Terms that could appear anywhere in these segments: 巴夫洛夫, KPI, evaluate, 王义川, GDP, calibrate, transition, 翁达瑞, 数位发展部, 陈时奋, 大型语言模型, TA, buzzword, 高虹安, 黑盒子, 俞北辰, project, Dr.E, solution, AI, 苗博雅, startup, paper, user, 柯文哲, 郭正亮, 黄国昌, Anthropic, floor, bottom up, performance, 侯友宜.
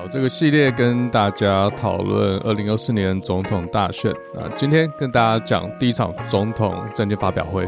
好，这个系列跟大家讨论2024年总统大选。那今天跟大家讲第一场总统政见发表会。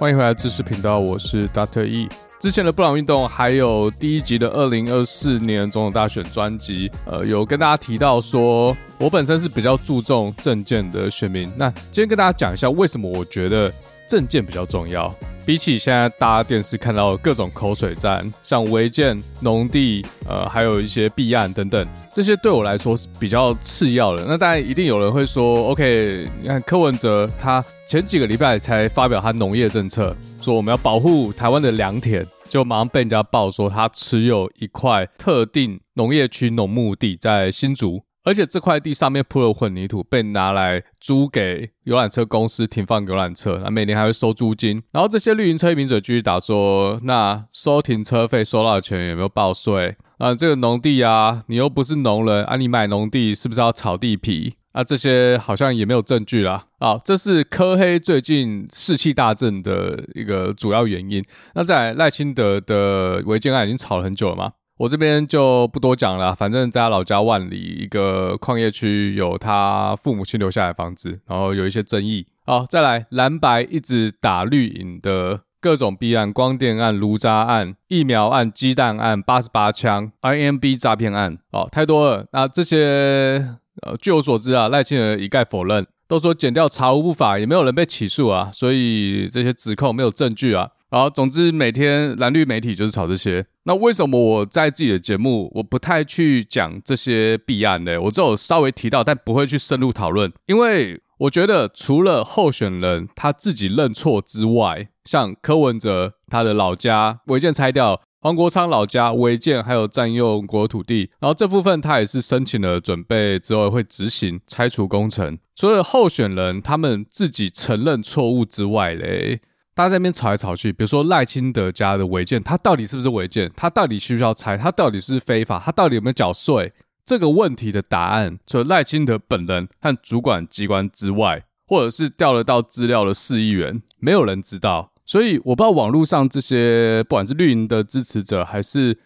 欢迎回来知识频道，我是 Dr.E。之前的布朗运动还有第一集的2024年总统大选专辑有跟大家提到说我本身是比较注重政见的选民，那今天跟大家讲一下为什么我觉得政见比较重要。比起现在大家电视看到各种口水战，像违建、农地还有一些弊案等等，这些对我来说是比较次要的。那当然一定有人会说 OK， 你看柯文哲他前几个礼拜才发表他农业政策，说我们要保护台湾的良田，就马上被人家爆说他持有一块特定农业区农牧地在新竹，而且这块地上面铺了混凝土，被拿来租给游览车公司停放游览车，每年还会收租金。然后这些绿营车民嘴继续打说，那收停车费收到的钱有没有报税啊？这个农地啊，你又不是农人啊，你买农地是不是要炒地皮啊？这些好像也没有证据啦。好，这是柯黑最近士气大振的一个主要原因。那再来赖清德的违建案已经炒了很久了嘛，我这边就不多讲了，反正在他老家万里一个矿业区有他父母亲留下来的房子，然后有一些争议。好，再来蓝白一直打绿营的各种弊案，光电案、炉渣案、疫苗案、鸡蛋案、88枪 IMB 诈骗案，好，太多了。那这些据我所知啊，赖清德一概否认，都说检调查无不法，也没有人被起诉啊，所以这些指控没有证据啊。好，总之每天蓝绿媒体就是炒这些。那为什么我在自己的节目我不太去讲这些弊案呢？我只有稍微提到，但不会去深入讨论，因为我觉得除了候选人他自己认错之外，像柯文哲他的老家违建拆掉，黄国昌老家违建还有占用国土地，然后这部分他也是申请了准备之后会执行拆除工程。除了候选人他们自己承认错误之外咧，大家在那边吵来吵去，比如说赖清德家的违建，他到底是不是违建，他到底需不需要拆，他到底是非法，他到底有没有缴税，这个问题的答案除了赖清德本人和主管机关之外，或者是调得到资料的市议员，没有人知道。所以我不知道网络上这些不管是绿营的支持者还是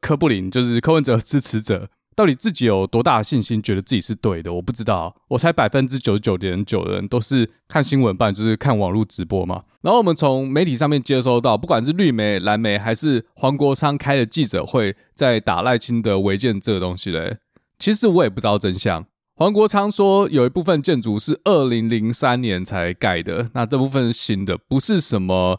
柯布林，就是柯文哲支持者，到底自己有多大的信心觉得自己是对的，我不知道。我猜 99.9% 的人都是看新闻，不然就是看网络直播嘛。然后我们从媒体上面接收到，不管是绿媒、蓝媒还是黄国昌开的记者会在打赖清德违建这个东西咧，其实我也不知道真相。黄国昌说有一部分建筑是2003年才盖的，那这部分是新的，不是什么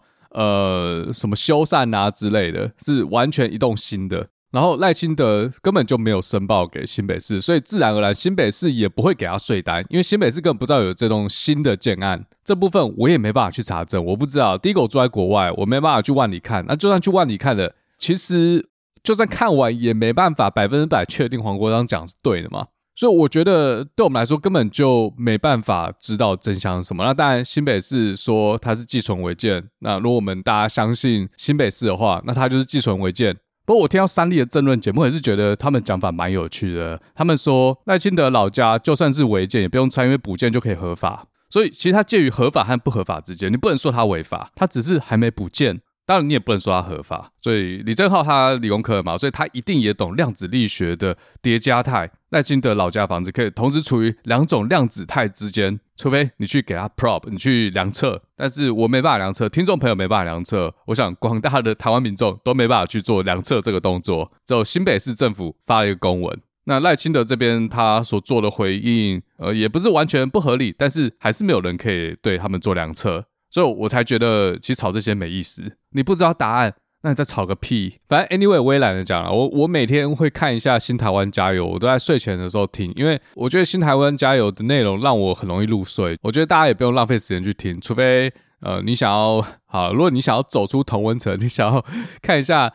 什么修缮啊之类的，是完全一栋新的。然后赖清德根本就没有申报给新北市，所以自然而然新北市也不会给他税单，因为新北市根本不知道有这栋新的建案。这部分我也没办法去查证，我不知道。第一个我住在国外，我没办法去万里看，那就算去万里看了，其实就算看完也没办法100%确定黄国昌讲是对的嘛。所以我觉得对我们来说根本就没办法知道真相是什么。那当然新北市说它是寄存违建，那如果我们大家相信新北市的话，那它就是寄存违建。不过我听到三立的政论节目也是觉得他们讲法蛮有趣的，他们说赖清德老家就算是违建也不用拆，因为补建就可以合法，所以其实它介于合法和不合法之间，你不能说它违法，它只是还没补建，当然你也不能说他合法。所以李正皓他理工科嘛，所以他一定也懂量子力学的叠加态，赖清德老家房子可以同时处于两种量子态之间，除非你去给他 prop， 你去量测，但是我没办法量测，听众朋友没办法量测，我想广大的台湾民众都没办法去做量测这个动作，只有新北市政府发了一个公文。那赖清德这边他所做的回应也不是完全不合理，但是还是没有人可以对他们做量测，所以我才觉得其实吵这些没意思，你不知道答案那你再吵个屁。反正 anyway 我也懒得讲了，我每天会看一下新台湾加油，我都在睡前的时候听，因为我觉得新台湾加油的内容让我很容易入睡，我觉得大家也不用浪费时间去听，除非你想要好，如果你想要走出同温层，你想要看一下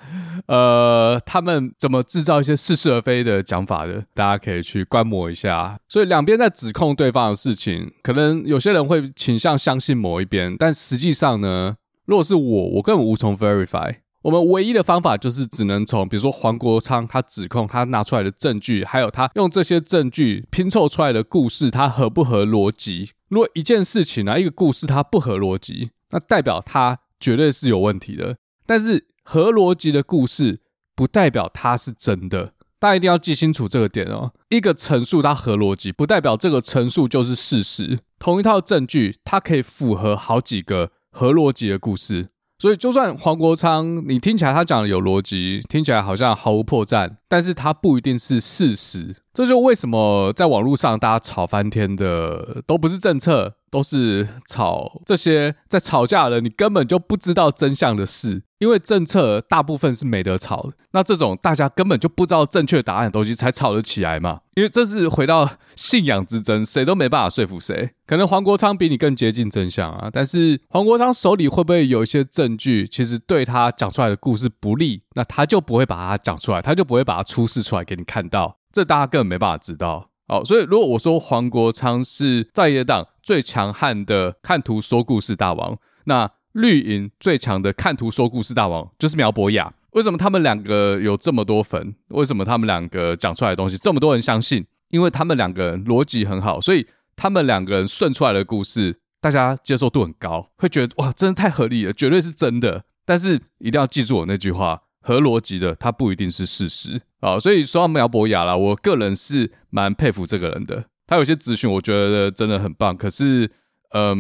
他们怎么制造一些似是而非的讲法的，大家可以去观摩一下。所以两边在指控对方的事情，可能有些人会倾向相信某一边，但实际上呢，如果是我根本无从 verify。我们唯一的方法就是只能从比如说黄国昌他指控他拿出来的证据，还有他用这些证据拼凑出来的故事，它合不合逻辑。如果一件事情啊，一个故事它不合逻辑，那代表它绝对是有问题的。但是合逻辑的故事不代表它是真的，大家一定要记清楚这个点哦。一个陈述它合逻辑，不代表这个陈述就是事实。同一套证据，它可以符合好几个合逻辑的故事。所以就算黄国昌你听起来他讲的有逻辑，听起来好像毫无破绽，但是它不一定是事实。这就为什么在网络上大家吵翻天的都不是政策，都是吵这些在吵架的人你根本就不知道真相的事。因为政策大部分是没得吵的，那这种大家根本就不知道正确答案的东西才吵得起来嘛。因为这是回到信仰之争，谁都没办法说服谁。可能黄国昌比你更接近真相啊，但是黄国昌手里会不会有一些证据其实对他讲出来的故事不利，那他就不会把它讲出来，他就不会把它出示出来给你看到，这大家根本没办法知道。好，所以如果我说黄国昌是在野党最强悍的看图说故事大王，那绿营最强的看图说故事大王就是苗博雅。为什么他们两个有这么多粉？为什么他们两个讲出来的东西这么多人相信？因为他们两个人逻辑很好，所以他们两个人顺出来的故事大家接受度很高，会觉得哇，真的太合理了，绝对是真的。但是一定要记住我那句话，合逻辑的它不一定是事实。好，所以说到苗博雅啦，我个人是蛮佩服这个人的，他有些资讯我觉得真的很棒，可是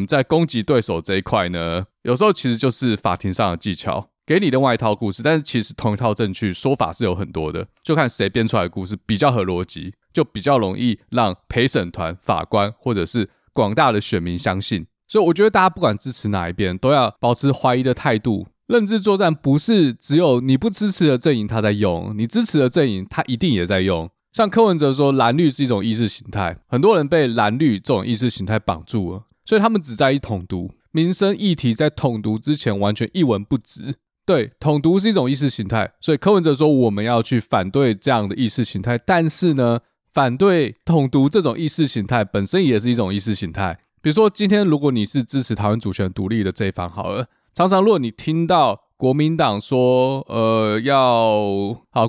在攻击对手这一块呢，有时候其实就是法庭上的技巧，给你另外一套故事，但是其实同一套证据说法是有很多的，就看谁编出来的故事比较合逻辑，就比较容易让陪审团、法官或者是广大的选民相信。所以我觉得大家不管支持哪一边，都要保持怀疑的态度。认知作战不是只有你不支持的阵营他在用，你支持的阵营他一定也在用。像柯文哲说蓝绿是一种意识形态，很多人被蓝绿这种意识形态绑住了，所以他们只在意统独，民生议题在统独之前完全一文不值。对，统独是一种意识形态，所以柯文哲说我们要去反对这样的意识形态，但是呢，反对统独这种意识形态本身也是一种意识形态。比如说今天如果你是支持台湾主权独立的这一方好了，常常如果你听到国民党说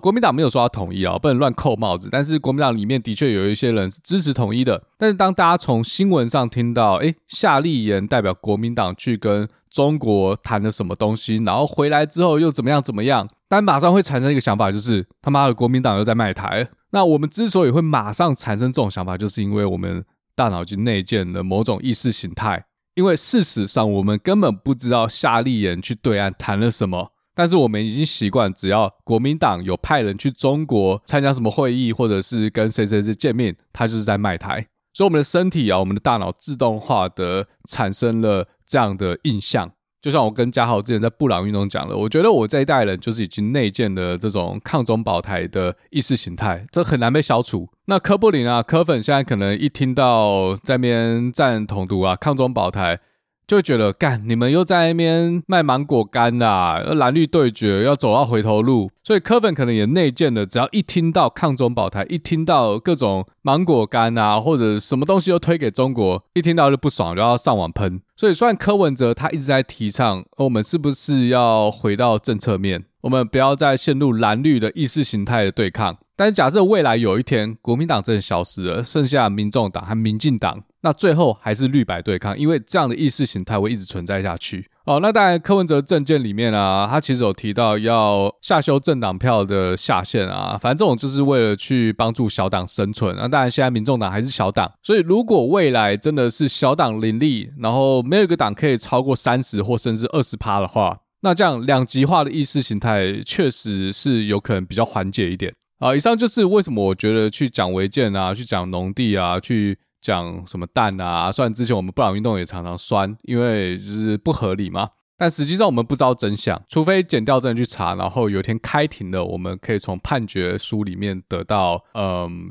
国民党没有说要统一啊，不能乱扣帽子，但是国民党里面的确有一些人是支持统一的，但是当大家从新闻上听到夏立言代表国民党去跟中国谈了什么东西，然后回来之后又怎么样怎么样，但马上会产生一个想法，就是他妈的国民党又在卖台。那我们之所以会马上产生这种想法，就是因为我们大脑已经内建了某种意识形态，因为事实上我们根本不知道夏立言去对岸谈了什么，但是我们已经习惯只要国民党有派人去中国参加什么会议或者是跟谁谁谁见面，他就是在卖台。所以我们的身体啊，我们的大脑自动化的产生了这样的印象。就像我跟嘉豪之前在布朗运动讲的，我觉得我这一代人就是已经内建了这种抗中保台的意识形态，这很难被消除。那柯布林啊，柯粉现在可能一听到在那边站统独啊、抗中保台，就会觉得干，你们又在那边卖芒果干啦、蓝绿对决，要走到回头路。所以柯粉可能也内建了，只要一听到抗中保台，一听到各种芒果干啊或者什么东西都推给中国，一听到就不爽，就要上网喷。所以虽然柯文哲他一直在提倡我们是不是要回到政策面，我们不要再陷入蓝绿的意识形态的对抗，但是假设未来有一天国民党真的消失了，剩下民众党和民进党，那最后还是绿白对抗，因为这样的意识形态会一直存在下去。那当然柯文哲政见里面啊，他其实有提到要下修政党票的下限啊，反正这种就是为了去帮助小党生存。那当然现在民众党还是小党，所以如果未来真的是小党林立，然后没有一个党可以超过30或甚至 20% 的话，那这样两极化的意识形态确实是有可能比较缓解一点。以上就是为什么我觉得去讲违建啊、去讲农地啊、去讲什么蛋啊，虽然之前我们布朗运动也常常酸，因为就是不合理嘛，但实际上我们不知道真相，除非检调真的去查，然后有一天开庭了，我们可以从判决书里面得到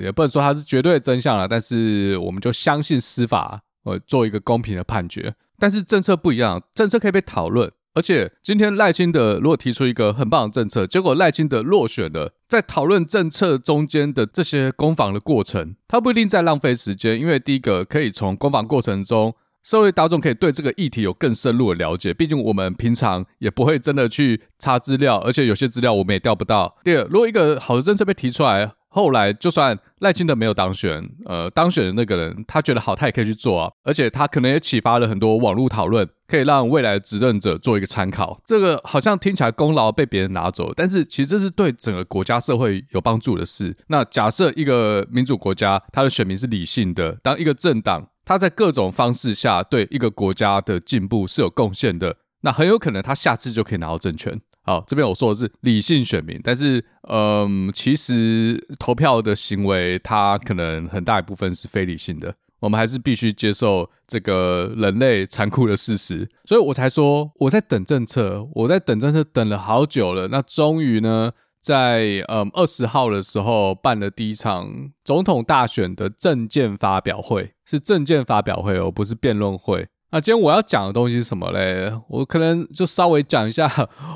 也不能说它是绝对的真相啦，但是我们就相信司法做一个公平的判决。但是政策不一样，政策可以被讨论，而且今天赖清德如果提出一个很棒的政策，结果赖清德落选了，在讨论政策中间的这些攻防的过程，他不一定在浪费时间，因为第一个可以从攻防过程中社会大众可以对这个议题有更深入的了解，毕竟我们平常也不会真的去查资料，而且有些资料我们也调不到。第二，如果一个好的政策被提出来，后来就算赖清德没有当选，当选的那个人他觉得好，他也可以去做啊，而且他可能也启发了很多网络讨论，可以让未来的执政者做一个参考。这个好像听起来功劳被别人拿走，但是其实这是对整个国家社会有帮助的事。那假设一个民主国家，他的选民是理性的，当一个政党他在各种方式下对一个国家的进步是有贡献的，那很有可能他下次就可以拿到政权。好，这边我说的是理性选民，但是其实投票的行为它可能很大一部分是非理性的，我们还是必须接受这个人类残酷的事实。所以我才说我在等政策，等了好久了。那终于呢，在20号的时候办了第一场总统大选的政见发表会，是政见发表会哦，不是辩论会。那今天我要讲的东西是什么嘞？我可能就稍微讲一下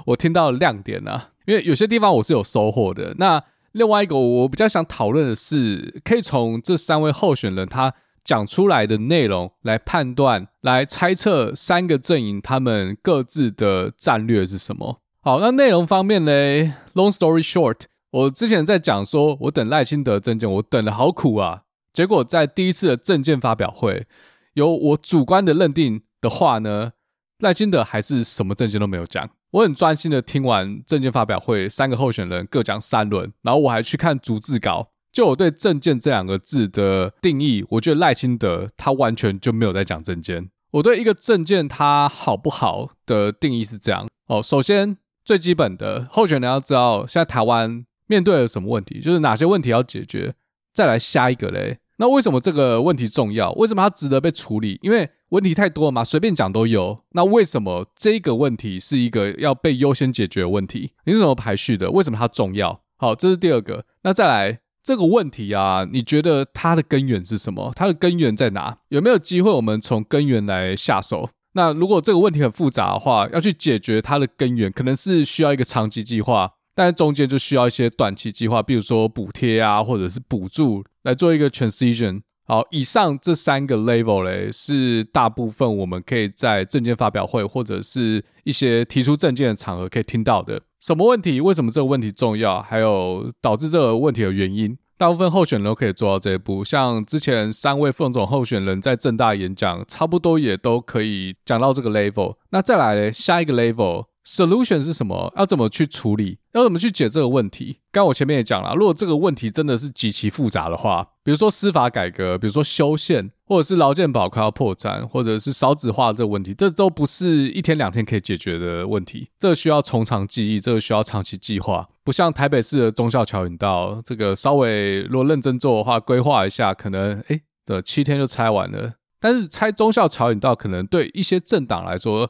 我听到的亮点啊，因为有些地方我是有收获的。那另外一个我比较想讨论的是，可以从这三位候选人他讲出来的内容来判断，来猜测三个阵营他们各自的战略是什么。好，那内容方面嘞 ，long story short， 我之前在讲说我等赖清德政见，我等得好苦啊，结果在第一次的政见发表会，由我主观的认定的话呢，赖清德还是什么政见都没有讲。我很专心的听完政见发表会，三个候选人各讲三轮，然后我还去看逐字稿。就我对政见这两个字的定义，我觉得赖清德他完全就没有在讲政见。我对一个政见他好不好的定义是这样哦，首先最基本的，候选人要知道现在台湾面对了什么问题，就是哪些问题要解决，再来下一个嘞。那为什么这个问题重要？为什么它值得被处理？因为问题太多了嘛，随便讲都有。那为什么这个问题是一个要被优先解决的问题？你是怎么排序的？为什么它重要？好，这是第二个。那再来，这个问题啊，你觉得它的根源是什么？它的根源在哪？有没有机会我们从根源来下手？那如果这个问题很复杂的话，要去解决它的根源，可能是需要一个长期计划，但是中间就需要一些短期计划，比如说补贴啊，或者是补助，来做一个 transition。 好，以上这三个 level 咧，是大部分我们可以在政见发表会或者是一些提出政见的场合可以听到的。什么问题？为什么这个问题重要？还有导致这个问题的原因。大部分候选人都可以做到这一步，像之前三位副总候选人在政大演讲，差不多也都可以讲到这个 level。 那再来咧，下一个 level solution 是什么？要怎么去处理？要怎么去解这个问题？刚我前面也讲了，如果这个问题真的是极其复杂的话，比如说司法改革，比如说修宪，或者是劳健保快要破产，或者是少子化这个问题，这都不是一天两天可以解决的问题，这需要从长计议，这需要长期计划。不像台北市的忠孝桥引道，这个稍微如果认真做的话，规划一下，可能7天就拆完了。但是拆忠孝桥引道可能对一些政党来说，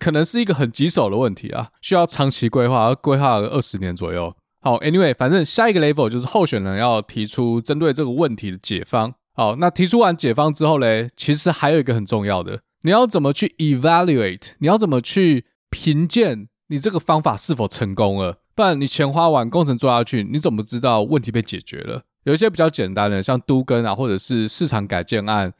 可能是一个很棘手的问题啊，需要长期规划，规划个20年左右。好 anyway， 反正下一个 level 就是候选人要提出针对这个问题的解方。好，那提出完解方之后咧，其实还有一个很重要的，你要怎么去 evaluate， 你要怎么去评鉴你这个方法是否成功了。不然你钱花完，工程做下去，你怎么知道问题被解决了？有一些比较简单的，像都更啊，或者是市场改建案，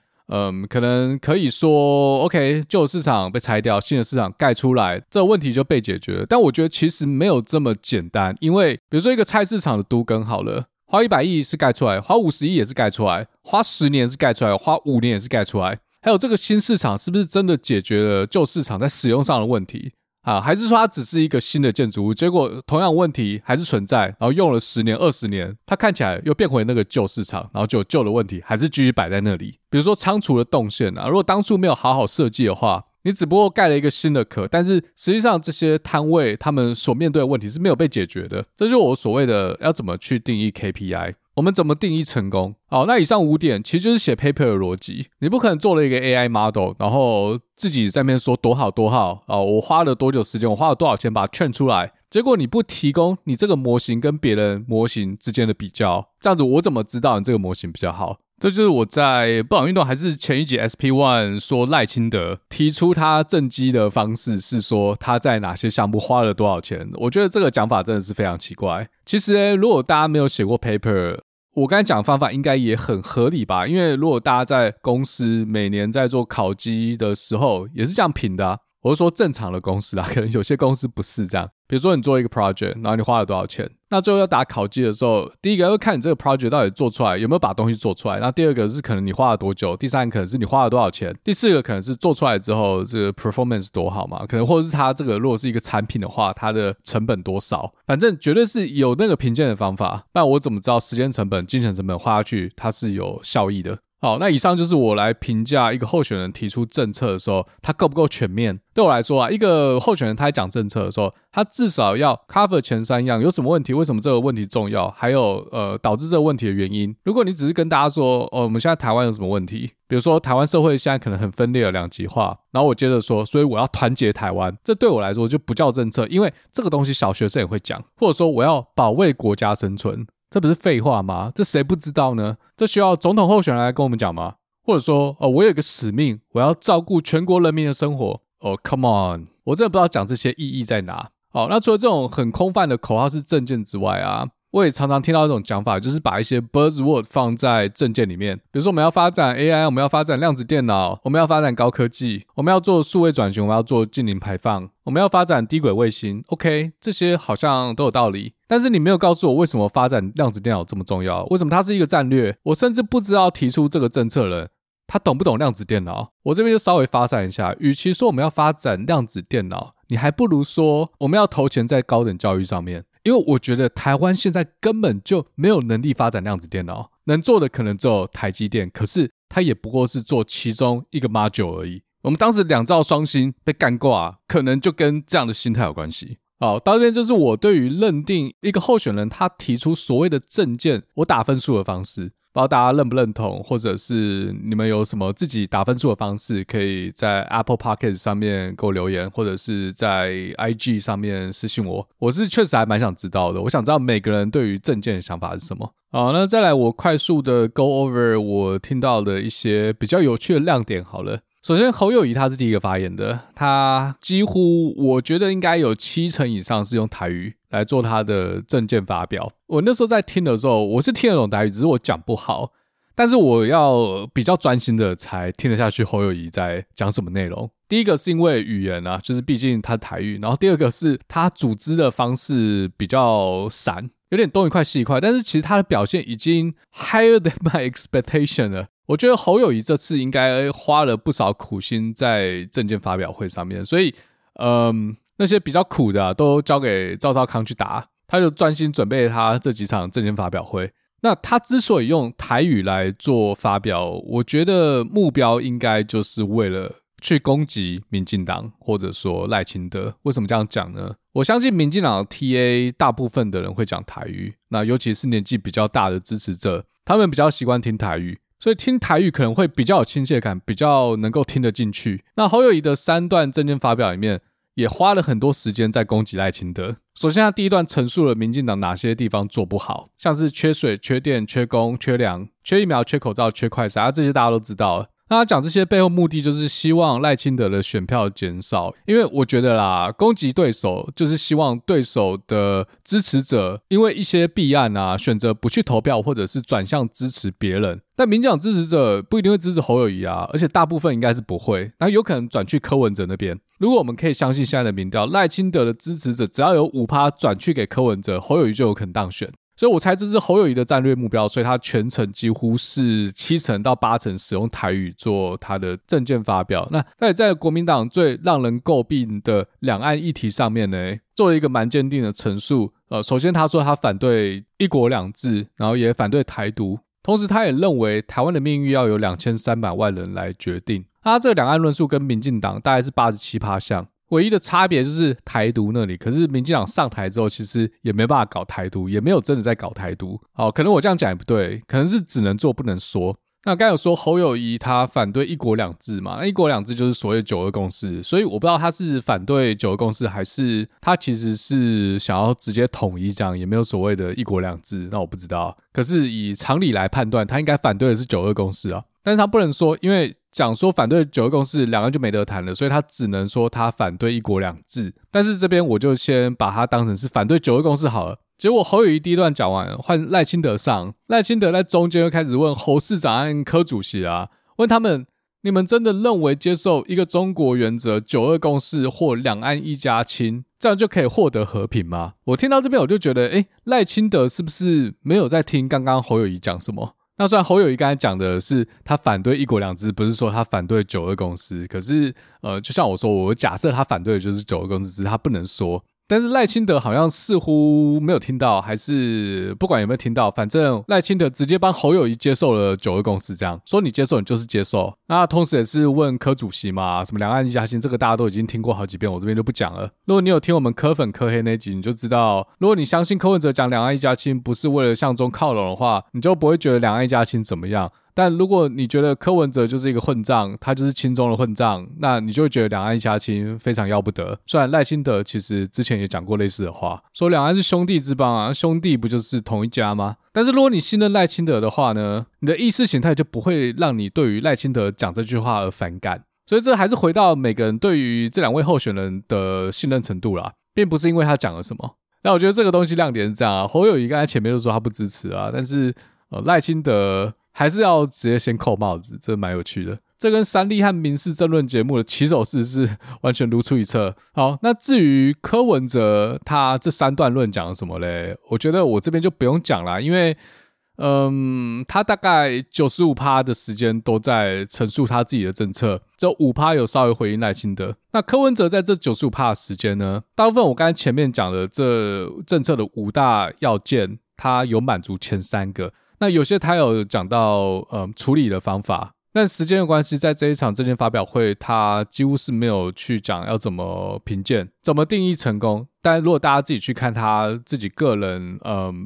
可能可以说 OK， 旧市场被拆掉，新的市场盖出来，这个问题就被解决了。但我觉得其实没有这么简单，因为比如说一个菜市场的都更好了，花100亿是盖出来，花50亿也是盖出来，花10年是盖出来，花5年也是盖出来。还有这个新市场是不是真的解决了旧市场在使用上的问题啊？还是说它只是一个新的建筑物，结果同样问题还是存在，然后用了10年20年，它看起来又变回那个旧市场，然后就旧的问题还是继续摆在那里。比如说仓储的动线啊，如果当初没有好好设计的话，你只不过盖了一个新的壳，但是实际上这些摊位他们所面对的问题是没有被解决的。这就是我所谓的要怎么去定义 KPI， 我们怎么定义成功。好，那以上5点其实就是写 paper 的逻辑。你不可能做了一个 AI model， 然后自己在那边说多好多好啊，我花了多久时间，我花了多少钱把它劝出来，结果你不提供你这个模型跟别人模型之间的比较，这样子我怎么知道你这个模型比较好？这就是我在不懂运动还是前一集 SP1 说赖清德提出他政绩的方式是说他在哪些项目花了多少钱，我觉得这个讲法真的是非常奇怪。其实如果大家没有写过 paper，我刚才讲的方法应该也很合理吧，因为如果大家在公司每年在做考绩的时候也是这样评的啊，我是说正常的公司啦，可能有些公司不是这样。比如说你做一个 project， 然后你花了多少钱，那最后要打考绩的时候，第一个要看你这个 project 到底做出来有没有把东西做出来，那第二个是可能你花了多久，第三个可能是你花了多少钱，第四个可能是做出来之后这个 performance 多好嘛，可能或者是它这个如果是一个产品的话它的成本多少，反正绝对是有那个评鉴的方法，不然我怎么知道时间成本金钱成本花下去它是有效益的。好，那以上就是我来评价一个候选人提出政策的时候他够不够全面。对我来说啊，一个候选人他在讲政策的时候，他至少要 cover 前三样，有什么问题，为什么这个问题重要，还有导致这个问题的原因。如果你只是跟大家说我们现在台湾有什么问题，比如说台湾社会现在可能很分裂了两极化，然后我接着说所以我要团结台湾，这对我来说就不叫政策，因为这个东西小学生也会讲，或者说我要保卫国家生存，这不是废话吗？这谁不知道呢？这需要总统候选人来跟我们讲吗？或者说我有一个使命，我要照顾全国人民的生活。Come on， 我真的不知道讲这些意义在哪。好，那除了这种很空泛的口号是政见之外啊，我也常常听到一种讲法，就是把一些 buzzword 放在政见里面。比如说我们要发展 AI， 我们要发展量子电脑，我们要发展高科技，我们要做数位转型，我们要做净零排放，我们要发展低轨卫星。 OK， 这些好像都有道理，但是你没有告诉我为什么发展量子电脑这么重要，为什么它是一个战略，我甚至不知道提出这个政策人他懂不懂量子电脑。我这边就稍微发散一下，与其说我们要发展量子电脑，你还不如说我们要投钱在高等教育上面，因为我觉得台湾现在根本就没有能力发展量子电脑，能做的可能只有台积电，可是它也不过是做其中一个 module 而已。我们当时两兆双星被干挂，可能就跟这样的心态有关系。好，到这边就是我对于认定一个候选人他提出所谓的政见我打分数的方式，不知道大家认不认同，或者是你们有什么自己打分数的方式，可以在 Apple Podcast 上面给我留言，或者是在 IG 上面私信我，我是确实还蛮想知道的，我想知道每个人对于政见的想法是什么。好，那再来我快速的 go over 我听到的一些比较有趣的亮点好了。首先侯友宜他是第一个发言的，他几乎我觉得应该有70%以上是用台语来做他的政见发表。我那时候在听的时候我是听得懂台语，只是我讲不好，但是我要比较专心的才听得下去侯友宜在讲什么内容。第一个是因为语言啊，就是毕竟他是台语，然后第二个是他组织的方式比较散，有点东一块西一块，但是其实他的表现已经 higher than my expectation 了。我觉得侯友宜这次应该花了不少苦心在政见发表会上面，所以那些比较苦的都交给赵少康去打，他就专心准备他这几场政见发表会。那他之所以用台语来做发表，我觉得目标应该就是为了去攻击民进党或者说赖清德。为什么这样讲呢？我相信民进党 TA 大部分的人会讲台语，那尤其是年纪比较大的支持者，他们比较习惯听台语，所以听台语可能会比较有亲切感，比较能够听得进去。那侯友宜的三段政见发表里面也花了很多时间在攻击赖清德。首先他第一段陈述了民进党哪些地方做不好，像是缺水、缺电、缺工、缺粮、缺疫苗、缺口罩、缺快筛，这些大家都知道了。那他讲这些背后目的就是希望赖清德的选票减少，因为我觉得啦，攻击对手就是希望对手的支持者因为一些弊案啊选择不去投票，或者是转向支持别人。但民进党支持者不一定会支持侯友宜啊，而且大部分应该是不会，那有可能转去柯文哲那边。如果我们可以相信现在的民调，赖清德的支持者只要有 5% 转去给柯文哲，侯友宜就有可能当选。所以我猜这是侯友宜的战略目标，所以他全程几乎是70%到80%使用台语做他的政见发表。那他也在国民党最让人诟病的两岸议题上面呢，做了一个蛮坚定的陈述。首先他说他反对一国两制，然后也反对台独，同时他也认为台湾的命运要由2300万人来决定。他这两岸论述跟民进党大概是 87% 像，唯一的差别就是台独那里，可是民进党上台之后其实也没办法搞台独，也没有真的在搞台独。好，可能我这样讲也不对，可能是只能做不能说。那刚才有说侯友宜他反对一国两制嘛，那一国两制就是所谓九二共识，所以我不知道他是反对九二共识，还是他其实是想要直接统一，这样也没有所谓的一国两制，那我不知道。可是以常理来判断，他应该反对的是九二共识啊，但是他不能说，因为讲说反对九二共识两岸就没得谈了，所以他只能说他反对一国两制。但是这边我就先把它当成是反对九二共识好了，结果侯友宜第一段讲完，换赖清德上，赖清德在中间又开始问侯市长和柯主席啊，问他们，你们真的认为接受一个中国原则、92共识或两岸一家亲，这样就可以获得和平吗？我听到这边我就觉得，赖清德是不是没有在听刚刚侯友宜讲什么？那虽然侯友宜刚才讲的是他反对一国两制，不是说他反对92共识，可是就像我说，我假设他反对的就是92共识，只是他不能说。但是赖清德好像似乎没有听到，还是不管有没有听到，反正赖清德直接帮侯友宜接受了92共识，这样说你接受你就是接受。那同时也是问柯主席嘛，什么两岸一家亲，这个大家都已经听过好几遍，我这边就不讲了。如果你有听我们柯粉柯黑那集，你就知道，如果你相信柯文哲讲两岸一家亲不是为了向中靠拢的话，你就不会觉得两岸一家亲怎么样。但如果你觉得柯文哲就是一个混账，他就是亲中的混账，那你就会觉得两岸一家亲非常要不得。虽然赖清德其实之前也讲过类似的话，说两岸是兄弟之邦啊，兄弟不就是同一家吗？但是如果你信任赖清德的话呢，你的意识形态就不会让你对于赖清德讲这句话而反感。所以这还是回到每个人对于这两位候选人的信任程度啦，并不是因为他讲了什么。那我觉得这个东西亮点是这样啊，侯友宜刚才前面就说他不支持啊，但是赖清德还是要直接先扣帽子，这蛮有趣的。这跟三立和民视政论节目的起手式是完全如出一辙。好，那至于柯文哲他这三段论讲什么嘞？我觉得我这边就不用讲啦，因为他大概 95% 的时间都在陈述他自己的政策，只有 5% 有稍微回应赖清德。那柯文哲在这 95% 的时间呢，大部分我刚才前面讲的这政策的五大要件，他有满足前三个。那有些他有讲到处理的方法，但时间的关系，在这一场政见发表会他几乎是没有去讲要怎么评鉴，怎么定义成功。但如果大家自己去看他自己个人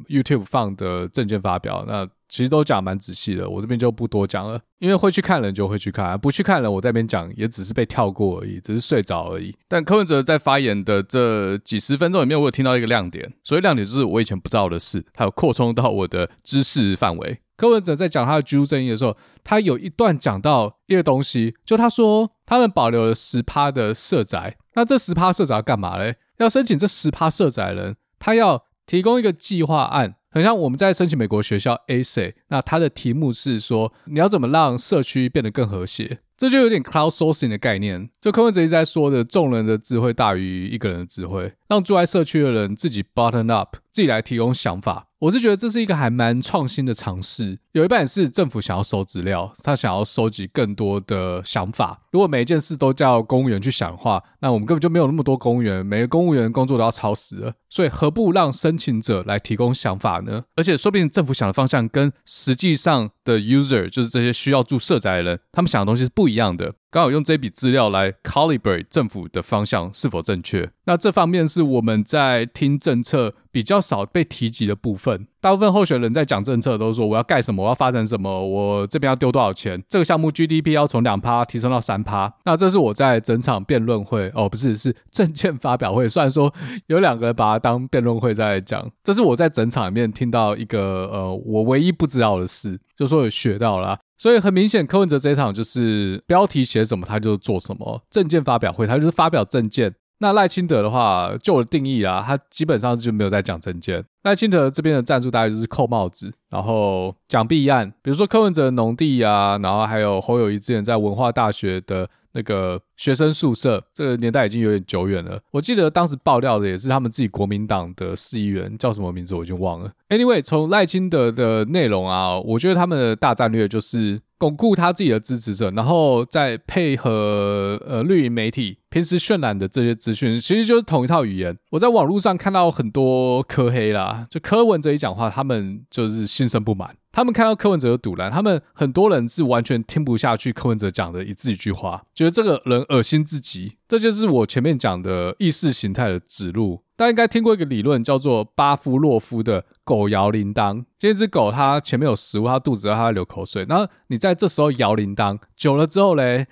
YouTube 放的政见发表，那其实都讲蛮仔细的，我这边就不多讲了，因为会去看人就会去看，不去看人我在那边讲也只是被跳过而已，只是睡着而已。但柯文哲在发言的这几十分钟里面，我有听到一个亮点，所以亮点就是我以前不知道的事，还有扩充到我的知识范围。柯文哲在讲他的居住正义的时候，他有一段讲到一个东西，就他说他们保留了 10% 的社宅，那这 10% 社宅要干嘛嘞？要申请这 10% 社宅人，他要提供一个计划案，很像我们在申请美国学校 essay， 那他的题目是说你要怎么让社区变得更和谐。这就有点 crowdsourcing 的概念，就柯文哲一直在说的众人的智慧大于一个人的智慧，让住在社区的人自己 bottom up， 自己来提供想法。我是觉得这是一个还蛮创新的尝试，有一半也是政府想要收资料，他想要收集更多的想法。如果每一件事都叫公务员去想的话，那我们根本就没有那么多公务员，每个公务员工作都要超时了，所以何不让申请者来提供想法呢？而且说不定政府想的方向跟实际上的 user， 就是这些需要住社宅的人，他们想的东西是不一样的，刚好用这笔资料来 calibrate 政府的方向是否正确。那这方面是我们在听政策比较少被提及的部分。大部分候选人在讲政策都说我要盖什么，我要发展什么，我这边要丢多少钱，这个项目 GDP 要从 2% 提升到 3%。 那这是我在整场辩论会是政见发表会，虽然说有两个人把它当辩论会在讲，这是我在整场里面听到一个我唯一不知道的事，就说有学到啦。所以很明显柯文哲这一场就是标题写什么他就做什么，政见发表会他就是发表政见。那赖清德的话，就我的定义啦，他基本上就没有在讲政见。赖清德这边的战术大概就是扣帽子，然后讲弊案，比如说柯文哲的农地啊，然后还有侯友宜之前在文化大学的那个学生宿舍，这个年代已经有点久远了。我记得当时爆料的也是他们自己国民党的市议员，叫什么名字我已经忘了。Anyway， 从赖清德的内容啊，我觉得他们的大战略就是巩固他自己的支持者，然后再配合绿营媒体平时渲染的这些资讯，其实就是同一套语言。我在网络上看到很多柯黑啦，就柯文哲一讲话，他们就是心生不满。他们看到柯文哲就堵烂，他们很多人是完全听不下去柯文哲讲的一句话，觉得这个人恶心至极。这就是我前面讲的意识形态的指路。大家应该听过一个理论叫做巴夫洛夫的狗摇铃铛，这只狗它前面有食物，它肚子它会流口水，然后你在这时候摇铃铛久了之后咧，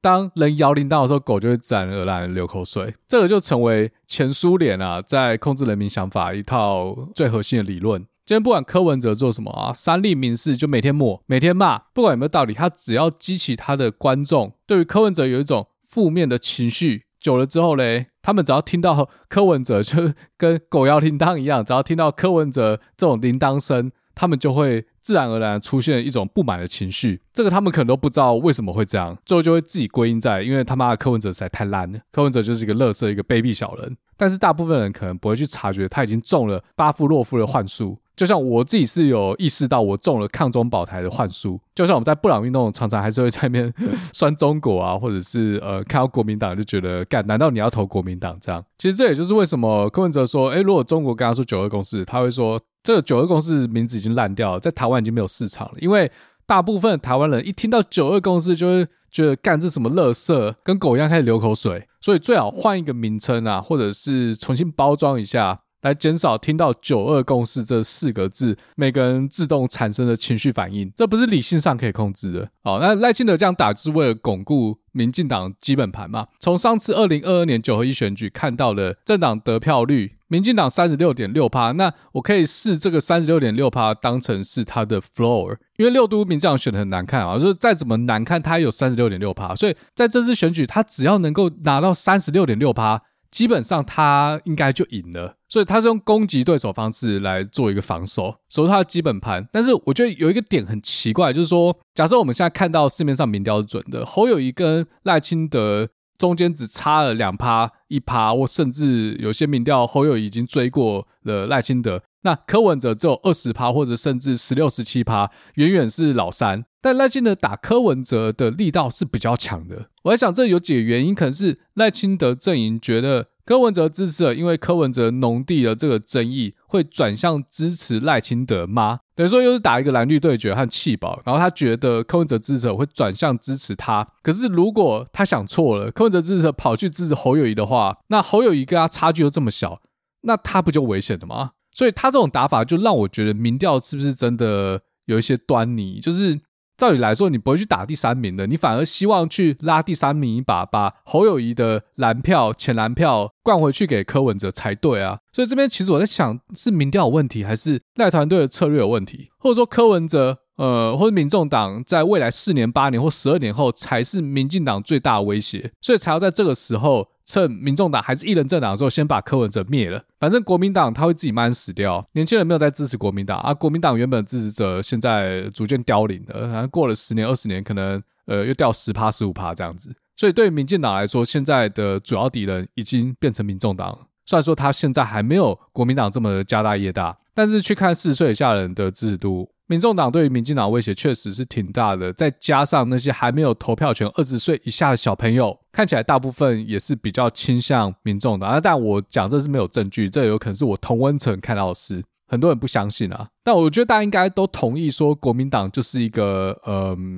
当人摇铃铛的时候，狗就会自然而然流口水。这个就成为前苏联啊在控制人民想法一套最核心的理论。今天不管柯文哲做什么啊，三立民视就每天抹每天骂，不管有没有道理，他只要激起他的观众对于柯文哲有一种负面的情绪，久了之后嘞，他们只要听到柯文哲，就跟狗摇铃铛一样，只要听到柯文哲这种铃铛声，他们就会自然而然出现一种不满的情绪。这个他们可能都不知道为什么会这样，最后就会自己归因在因为他妈的柯文哲实在太烂了，柯文哲就是一个垃圾，一个卑鄙小人。但是大部分人可能不会去察觉他已经中了巴夫洛夫的幻术，就像我自己是有意识到我中了抗中保台的幻术，就像我们在布朗运动常常还是会在那边酸中国啊，或者是看到国民党就觉得干，难道你要投国民党这样？其实这也就是为什么柯文哲说如果中国跟他说九二共识，他会说这个九二共识名字已经烂掉了，在台湾已经没有市场了，因为大部分台湾人一听到九二共识就会觉得干这什么垃圾，跟狗一样开始流口水，所以最好换一个名称啊，或者是重新包装一下，来减少听到九二共识这四个字每个人自动产生的情绪反应，这不是理性上可以控制的。好，那赖清德这样打就是为了巩固民进党基本盘嘛。从上次2022年9合一选举看到了政党得票率，民进党 36.6%， 那我可以视这个 36.6% 当成是它的 floor， 因为六都民进党选的很难看啊，就是再怎么难看它也有 36.6%， 所以在这次选举它只要能够拿到 36.6%，基本上他应该就赢了，所以他是用攻击对手方式来做一个防守，守住他的基本盘。但是我觉得有一个点很奇怪，就是说假设我们现在看到市面上民调是准的，侯友宜跟赖清德中间只差了 2%、1%， 或甚至有些民调侯友宜已经追过了赖清德，那柯文哲只有 20% 或者甚至 16-17%， 远远是老三。但赖清德打柯文哲的力道是比较强的，我在想这有几个原因，可能是赖清德阵营觉得柯文哲支持了，因为柯文哲农地的这个争议会转向支持赖清德吗？等于说又是打一个蓝绿对决和弃保，然后他觉得柯文哲支持者会转向支持他，可是如果他想错了，柯文哲支持者跑去支持侯友宜的话，那侯友宜跟他差距又这么小，那他不就危险了吗？所以他这种打法就让我觉得民调是不是真的有一些端倪，就是照理来说你不会去打第三名的，你反而希望去拉第三名一把，把侯友宜的蓝票前蓝票灌回去给柯文哲才对啊。所以这边其实我在想是民调有问题，还是赖团队的策略有问题，或者说柯文哲或者民众党在未来4年8年或12年后才是民进党最大的威胁，所以才要在这个时候趁民众党还是一人政党的时候先把柯文哲灭了。反正国民党他会自己慢慢死掉，年轻人没有在支持国民党啊，国民党原本支持者现在逐渐凋零了，然后过了10年20年可能又掉 10%15% 这样子。所以对民进党来说，现在的主要敌人已经变成民众党，虽然说他现在还没有国民党这么的家大业大，但是去看40岁以下人的支持度，民众党对于民进党的威胁确实是挺大的，再加上那些还没有投票权20岁以下的小朋友，看起来大部分也是比较倾向民众党。但我讲这是没有证据，这有可能是我同温层看到的事，很多人不相信啊。但我觉得大家应该都同意说国民党就是一个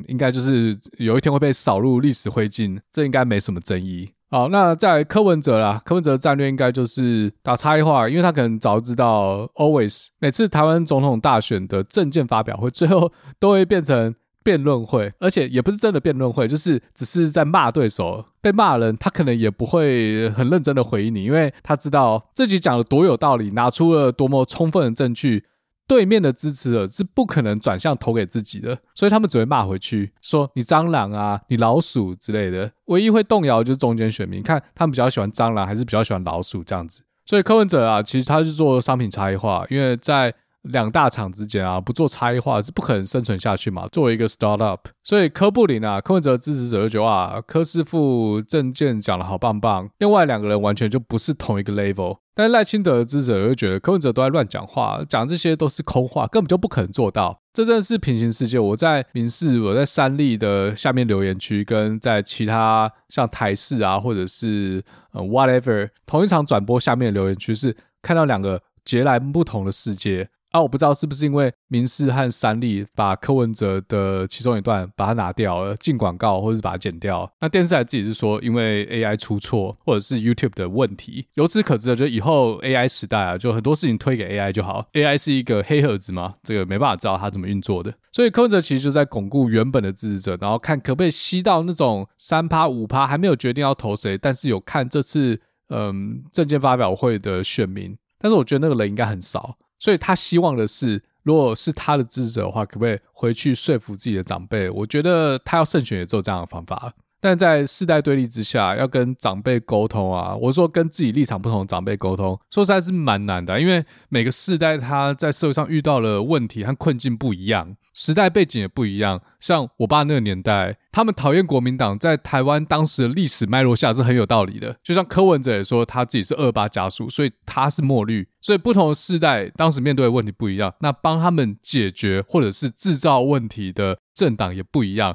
应该就是有一天会被扫入历史灰烬，这应该没什么争议。好，那在柯文哲啦，柯文哲的战略应该就是打差异化，因为他可能早知道 always 每次台湾总统大选的政见发表会最后都会变成辩论会，而且也不是真的辩论会，就是只是在骂对手，被骂人他可能也不会很认真的回应你，因为他知道自己讲的多有道理，拿出了多么充分的证据，对面的支持者是不可能转向投给自己的，所以他们只会骂回去，说你蟑螂啊，你老鼠之类的。唯一会动摇就是中间选民，看他们比较喜欢蟑螂还是比较喜欢老鼠这样子。所以柯文哲啊，其实他是做商品差异化，因为在两大厂之间啊，不做差异化是不可能生存下去嘛，作为一个 startup。所以柯布林啊，柯文哲支持者就觉得哇，柯师傅政见讲得好棒棒，另外两个人完全就不是同一个 level。但是赖清德的支持者就觉得柯文哲都在乱讲话，讲这些都是空话，根本就不可能做到。这真的是平行世界。我在民视，我在三立的下面留言区，跟在其他像台视啊，或者是whatever 同一场转播下面的留言区，是看到两个截然不同的世界啊。我不知道是不是因为民视和三立把柯文哲的其中一段把它拿掉了，进广告或者是把它剪掉，那电视台自己是说因为 AI 出错或者是 YouTube 的问题。由此可知的，就以后 AI 时代啊，就很多事情推给 AI 就好， AI 是一个黑盒子嘛，这个没办法知道它怎么运作的。所以柯文哲其实就在巩固原本的支持者，然后看可不可以吸到那种 3%5% 还没有决定要投谁，但是有看这次政见发表会的选民，但是我觉得那个人应该很少，所以他希望的是，如果是他的支持者的话，可不可以回去说服自己的长辈？我觉得他要胜选也只有这样的方法。但在世代对立之下，要跟长辈沟通啊，我说跟自己立场不同的长辈沟通，说实在是蛮难的，因为每个世代他在社会上遇到的问题和困境不一样，时代背景也不一样。像我爸那个年代，他们讨厌国民党，在台湾当时的历史脉络下是很有道理的。就像柯文哲也说他自己是28加速，所以他是墨绿。所以不同的世代当时面对的问题不一样，那帮他们解决或者是制造问题的政党也不一样。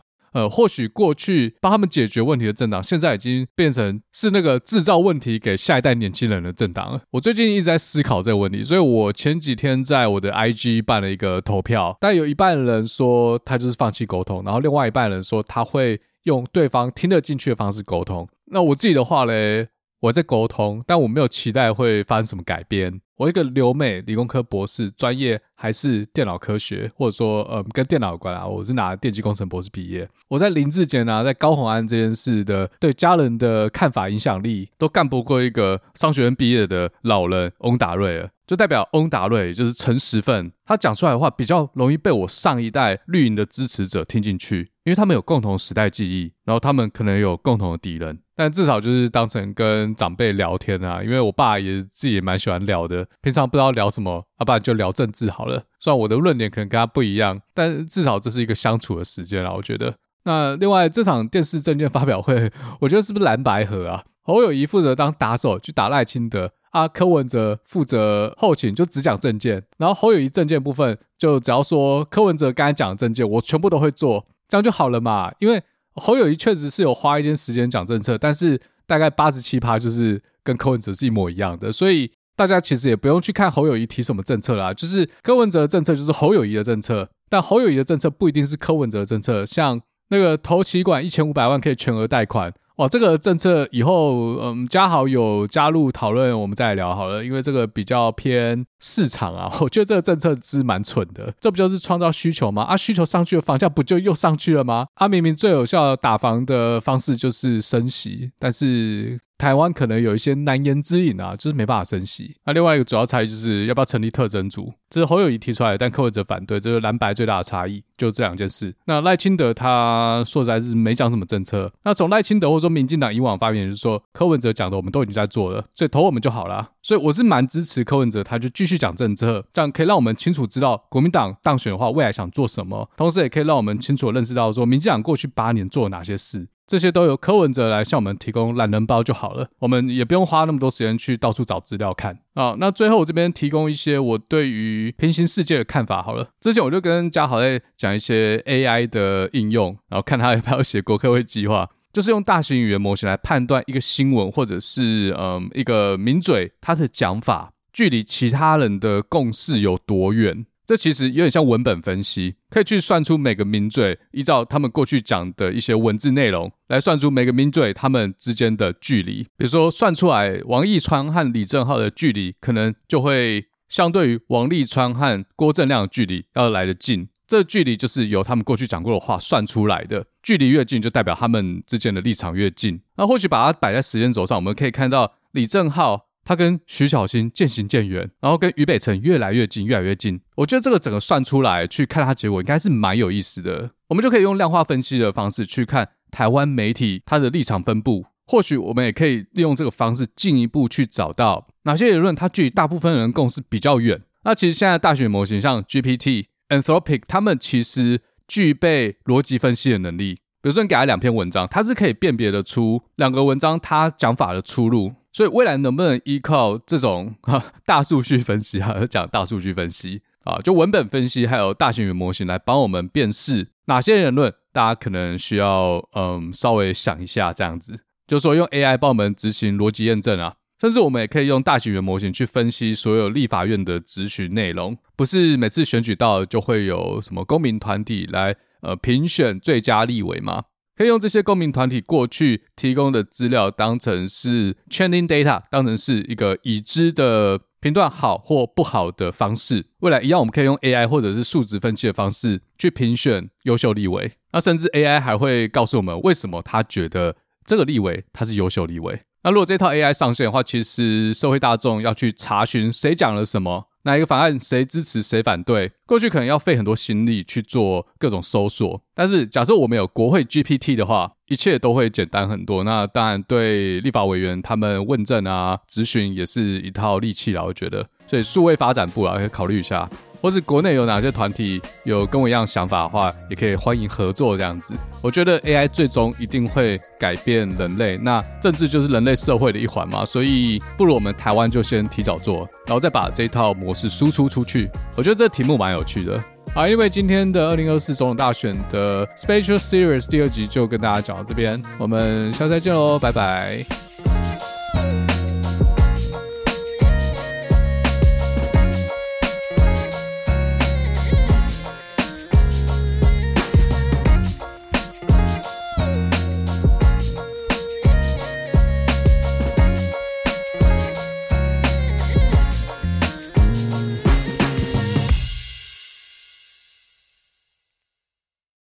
或许过去帮他们解决问题的政党，现在已经变成是那个制造问题给下一代年轻人的政党了。我最近一直在思考这个问题，所以我前几天在我的 IG 办了一个投票，但有一半人说他就是放弃沟通，然后另外一半人说他会用对方听得进去的方式沟通。那我自己的话嘞，我在沟通，但我没有期待会发生什么改变。我一个留美理工科博士，专业还是电脑科学，或者说跟电脑有关啊，我是拿电机工程博士毕业。我在林志坚啊，在高虹安这件事的对家人的看法影响力，都干不过一个商学院毕业的老人翁达瑞了。就代表翁达瑞就是陈时奋，他讲出来的话比较容易被我上一代绿营的支持者听进去，因为他们有共同时代记忆，然后他们可能有共同的敌人，但至少就是当成跟长辈聊天啊。因为我爸也自己也蛮喜欢聊的，平常不知道聊什么，不然就聊政治好了。虽然我的论点可能跟他不一样，但至少这是一个相处的时间啦，我觉得。那另外这场电视政见发表会，我觉得是不是蓝白合啊？侯友宜负责当打手去打赖清德啊，柯文哲负责后勤，就只讲政见，然后侯友宜政见部分就只要说柯文哲刚才讲的政见我全部都会做，这样就好了嘛。因为侯友宜确实是有花一些时间讲政策，但是大概 87% 就是跟柯文哲是一模一样的，所以大家其实也不用去看侯友宜提什么政策啦，就是柯文哲的政策就是侯友宜的政策，但侯友宜的政策不一定是柯文哲的政策。像那个投期款1500万可以全额贷款，哇，这个政策以后嘉豪有加入讨论我们再来聊好了，因为这个比较偏市场啊，我觉得这个政策是蛮蠢的。这不就是创造需求吗？啊，需求上去了，房价不就又上去了吗？啊，明明最有效的打房的方式就是升息，但是台湾可能有一些难言之隐啊，就是没办法升息。那另外一个主要差异就是要不要成立特征组，这是侯友宜提出来的，但柯文哲反对，这是蓝白最大的差异，就这两件事。那赖清德他说实在是没讲什么政策，那从赖清德或者说民进党以往发言就是说柯文哲讲的我们都已经在做了，所以投我们就好啦。所以我是蛮支持柯文哲他就继续讲政策，这样可以让我们清楚知道国民党当选的话未来想做什么，同时也可以让我们清楚认识到说民进党过去8年做了哪些事，这些都由柯文哲来向我们提供懒人包就好了，我们也不用花那么多时间去到处找资料看啊。那最后我这边提供一些我对于平行世界的看法好了。之前我就跟嘉豪在讲一些 AI 的应用，然后看他要不要写国科会计划，就是用大型语言模型来判断一个新闻或者是一个名嘴他的讲法距离其他人的共识有多远。这其实有点像文本分析，可以去算出每个名嘴依照他们过去讲的一些文字内容来算出每个名嘴他们之间的距离。比如说算出来王义川和李正皓的距离，可能就会相对于王立川和郭正亮的距离要来得近，这距离就是由他们过去讲过的话算出来的，距离越近就代表他们之间的立场越近。那或许把它摆在时间轴上，我们可以看到李正皓他跟徐巧芯渐行渐远，然后跟俞北辰越来越近越来越近。我觉得这个整个算出来去看它结果应该是蛮有意思的，我们就可以用量化分析的方式去看台湾媒体它的立场分布，或许我们也可以利用这个方式进一步去找到哪些言论它距离大部分人共识比较远。那其实现在大学模型像 GPT、 Anthropic 他们其实具备逻辑分析的能力，比如说你给他2篇文章，他是可以辨别得出两个文章他讲法的出入。所以未来能不能依靠这种大数据分析啊，讲大数据分析啊，就文本分析还有大型语言模型来帮我们辨识哪些言论大家可能需要稍微想一下，这样子就是说用 AI 帮我们执行逻辑验证啊。甚至我们也可以用大型语言模型去分析所有立法院的质询内容，不是每次选举到就会有什么公民团体来评选最佳立委吗？可以用这些公民团体过去提供的资料当成是 training data， 当成是一个已知的评断好或不好的方式。未来一样我们可以用 AI 或者是数值分析的方式去评选优秀立委，那甚至 AI 还会告诉我们为什么他觉得这个立委他是优秀立委。那如果这套 AI 上线的话，其实社会大众要去查询谁讲了什么，哪一个法案谁支持谁反对，过去可能要费很多心力去做各种搜索，但是假设我们有国会 GPT 的话，一切都会简单很多。那当然对立法委员他们问政啊质询也是一套利器啦，我觉得。所以数位发展部啊可以考虑一下，或是国内有哪些团体有跟我一样想法的话，也可以欢迎合作这样子。我觉得 AI 最终一定会改变人类，那政治就是人类社会的一环嘛，所以不如我们台湾就先提早做，然后再把这一套模式输出出去。我觉得这题目蛮有趣的。好，因为今天的2024总统大选的 Special Series 第2集就跟大家讲到这边，我们下次再见咯，拜拜。